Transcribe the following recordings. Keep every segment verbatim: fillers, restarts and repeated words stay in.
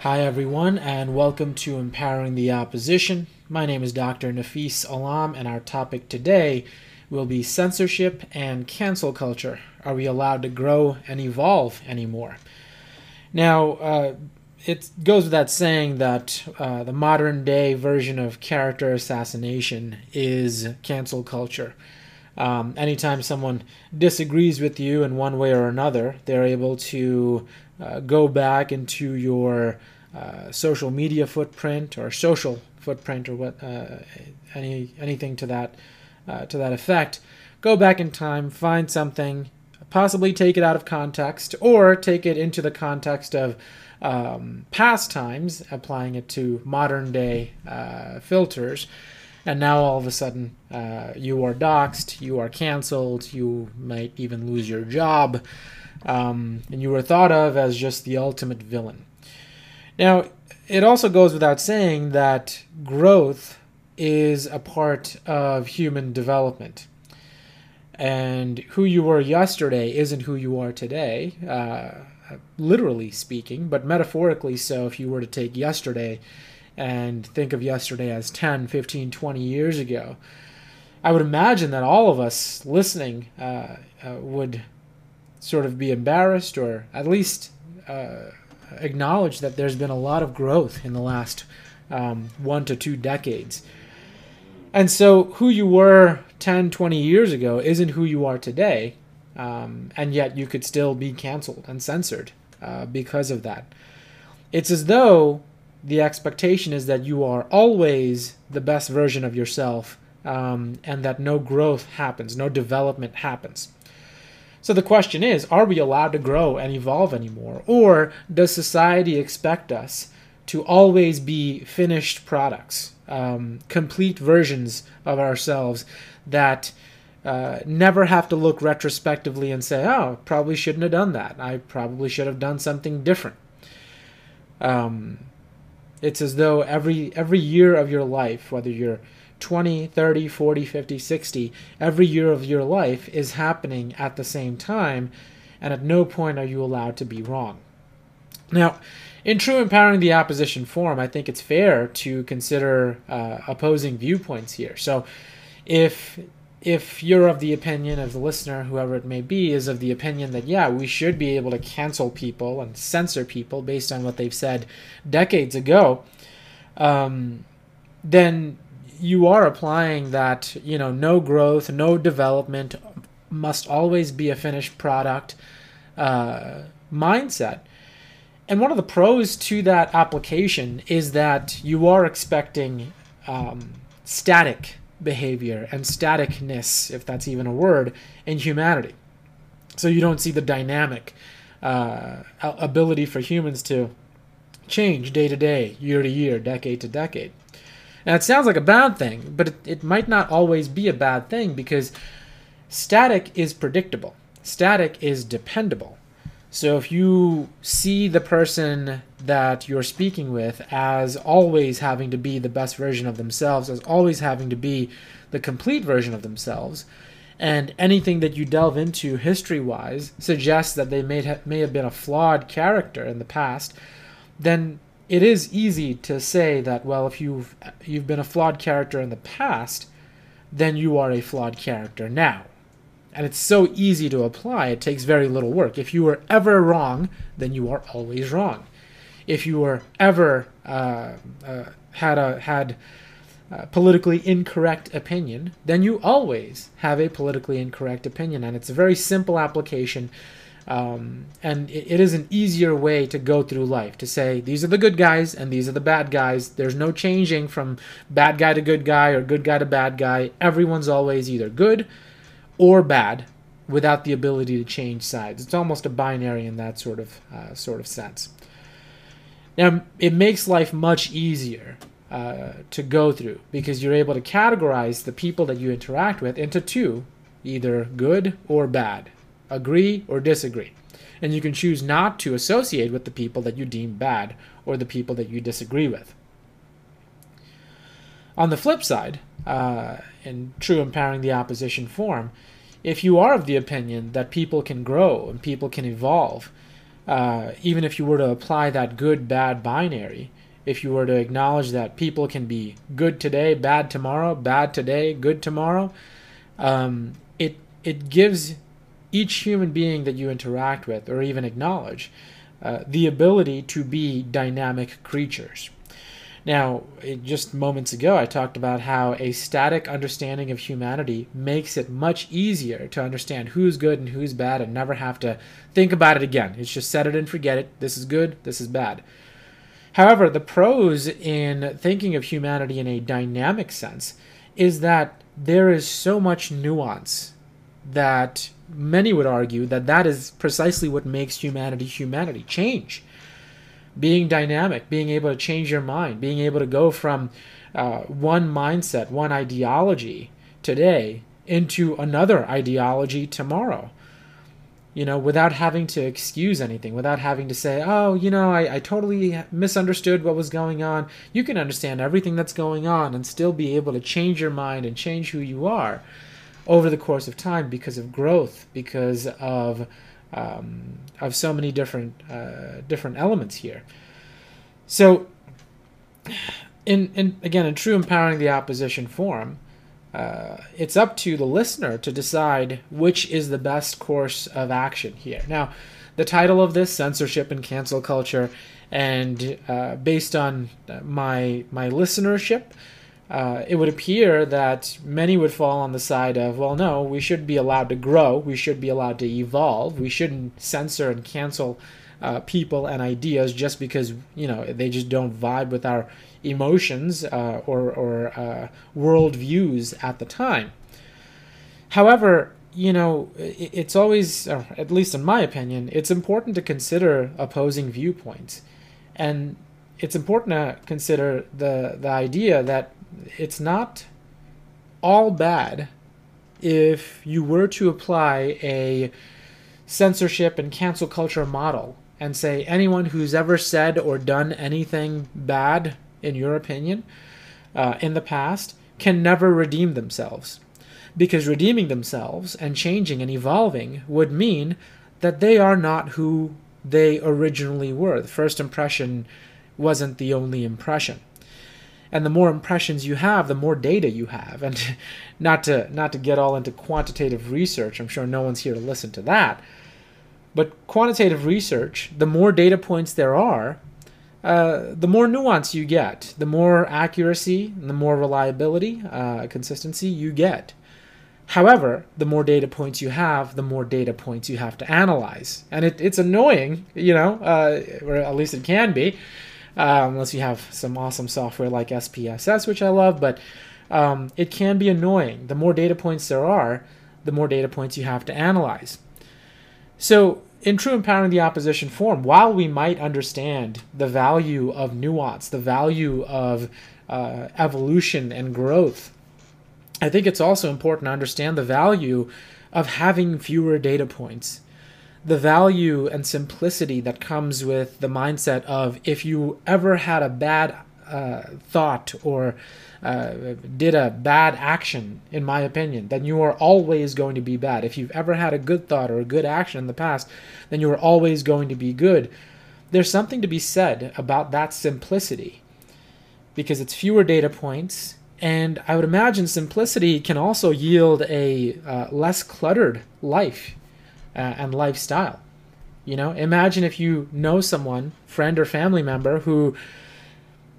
Hi everyone, and welcome to Empowering the Opposition. My name is Doctor Nafis Alam, and our topic today will be censorship and cancel culture. Are we allowed to grow and evolve anymore? Now, uh, it goes without saying that uh, the modern day version of character assassination is cancel culture. Um, anytime someone disagrees with you in one way or another, they're able to uh, go back into your uh, social media footprint or social footprint or what, uh, any anything to that uh, to that effect. Go back in time, find something, possibly take it out of context or take it into the context of um, past times, applying it to modern day uh, filters. And now all of a sudden, uh, you are doxxed, you are canceled, you might even lose your job, um, and you were thought of as just the ultimate villain. Now, it also goes without saying that growth is a part of human development. And who you were yesterday isn't who you are today, uh, literally speaking, but metaphorically so if you were to take yesterday and think of yesterday as ten, fifteen, twenty years ago. I would imagine that all of us listening uh, uh, would sort of be embarrassed or at least uh, acknowledge that there's been a lot of growth in the last um, one to two decades. And so who you were ten, twenty years ago isn't who you are today, um, and yet you could still be canceled and censored uh, because of that. It's as though the expectation is that you are always the best version of yourself, um, and that no growth happens, no development happens. So the question is, are we allowed to grow and evolve anymore? Or does society expect us to always be finished products, um, complete versions of ourselves that uh, never have to look retrospectively and say, oh, probably shouldn't have done that. I probably should have done something different. Um... It's as though every every year of your life, whether you're twenty, thirty, forty, fifty, sixty, every year of your life is happening at the same time, and at no point are you allowed to be wrong. Now, in true Empowering the Opposition form, I think it's fair to consider uh, opposing viewpoints here. So if, if you're of the opinion of the listener, whoever it may be, is of the opinion that, yeah, we should be able to cancel people and censor people based on what they've said decades ago, um, then you are applying that, you know, no growth, no development, must always be a finished product uh, mindset. And one of the pros to that application is that you are expecting um, static behavior and staticness, if that's even a word, in humanity. So you don't see the dynamic uh, ability for humans to change day to day, year to year, decade to decade. Now, it sounds like a bad thing, but it, it might not always be a bad thing, because static is predictable. Static is dependable. So if you see the person that you're speaking with as always having to be the best version of themselves, as always having to be the complete version of themselves, and anything that you delve into history-wise suggests that they may ha- may have been a flawed character in the past, then it is easy to say that, well, if you've, you've been a flawed character in the past, then you are a flawed character now. And it's so easy to apply, it takes very little work. If you were ever wrong, then you are always wrong. If you were ever uh, uh, had a had a politically incorrect opinion, then you always have a politically incorrect opinion. And it's a very simple application, um, and it, it is an easier way to go through life, to say these are the good guys and these are the bad guys. There's no changing from bad guy to good guy or good guy to bad guy. Everyone's always either good or bad, without the ability to change sides. It's almost a binary in that sort of uh, sort of sense. Now, it makes life much easier uh, to go through, because you're able to categorize the people that you interact with into two, either good or bad, agree or disagree. And you can choose not to associate with the people that you deem bad or the people that you disagree with. On the flip side, uh, in true Empowering the Opposition form, if you are of the opinion that people can grow and people can evolve, uh, even if you were to apply that good bad binary, if you were to acknowledge that people can be good today, bad tomorrow, bad today, good tomorrow, um, it it gives each human being that you interact with or even acknowledge uh, the ability to be dynamic creatures. Now, it, just moments ago, I talked about how a static understanding of humanity makes it much easier to understand who's good and who's bad and never have to think about it again. It's just set it and forget it. This is good, this is bad. However, the pros in thinking of humanity in a dynamic sense is that there is so much nuance that many would argue that that is precisely what makes humanity humanity. Change. Being dynamic, being able to change your mind, being able to go from uh, one mindset, one ideology today into another ideology tomorrow. You know, without having to excuse anything, without having to say, oh, you know, I, I totally misunderstood what was going on. You can understand everything that's going on and still be able to change your mind and change who you are over the course of time because of growth, because of um, of so many different uh, different elements here. So, in in again, in true Empowering the Opposition form, Uh, it's up to the listener to decide which is the best course of action here. Now, the title of this, Censorship and Cancel Culture, and uh, based on my, my listenership, uh, it would appear that many would fall on the side of, well, no, we should be allowed to grow, we should be allowed to evolve, we shouldn't censor and cancel uh, people and ideas just because, you know, they just don't vibe with our emotions uh, or, or uh, worldviews at the time. However, you know, it's always, or at least in my opinion, it's important to consider opposing viewpoints. And it's important to consider the, the idea that it's not all bad if you were to apply a censorship and cancel culture model and say anyone who's ever said or done anything bad in your opinion, uh, in the past, can never redeem themselves. Because redeeming themselves and changing and evolving would mean that they are not who they originally were. The first impression wasn't the only impression. And the more impressions you have, the more data you have. And not to, not to get all into quantitative research, I'm sure no one's here to listen to that, but quantitative research, the more data points there are, Uh, the more nuance you get, the more accuracy, and the more reliability, uh, consistency you get. However, the more data points you have, the more data points you have to analyze. And it, it's annoying, you know, uh, or at least it can be, uh, unless you have some awesome software like S P S S, which I love, but um, it can be annoying. The more data points there are, the more data points you have to analyze. So, in true Empowering the Opposition form, while we might understand the value of nuance, the value of uh, evolution and growth, I think it's also important to understand the value of having fewer data points, the value and simplicity that comes with the mindset of if you ever had a bad uh, thought or uh, did a bad action, in my opinion, then you are always going to be bad. If you've ever had a good thought or a good action in the past, then you are always going to be good. There's something to be said about that simplicity because it's fewer data points, and I would imagine simplicity can also yield a uh, less cluttered life uh, and lifestyle. You know, imagine if you know someone, friend or family member, who,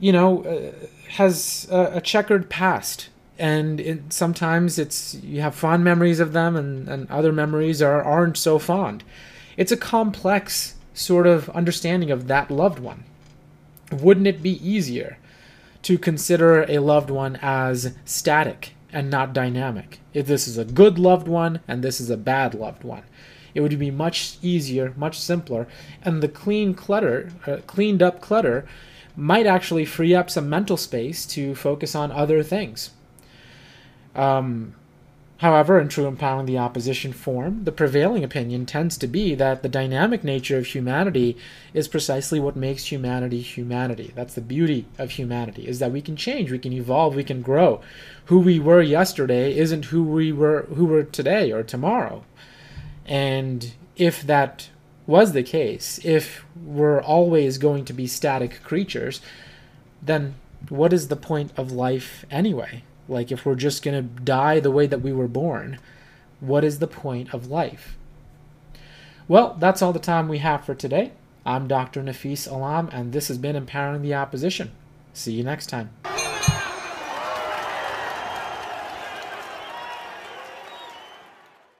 you know, uh, has a, a checkered past, and it, sometimes it's you have fond memories of them, and, and other memories are aren't so fond. It's a complex sort of understanding of that loved one. Wouldn't it be easier to consider a loved one as static and not dynamic? If this is a good loved one and this is a bad loved one, it would be much easier, much simpler, and the clean clutter, uh, cleaned up clutter, might actually free up some mental space to focus on other things. Um, however, in true Empowering the Opposition form, the prevailing opinion tends to be that the dynamic nature of humanity is precisely what makes humanity humanity. That's the beauty of humanity, is that we can change, we can evolve, we can grow. Who we were yesterday isn't who we were, who we're today or tomorrow. And if that was the case, if we're always going to be static creatures, then what is the point of life anyway? Like, if we're just going to die the way that we were born, what is the point of life? Well, that's all the time we have for today. I'm Doctor Nafis Alam, and this has been Empowering the Opposition. See you next time.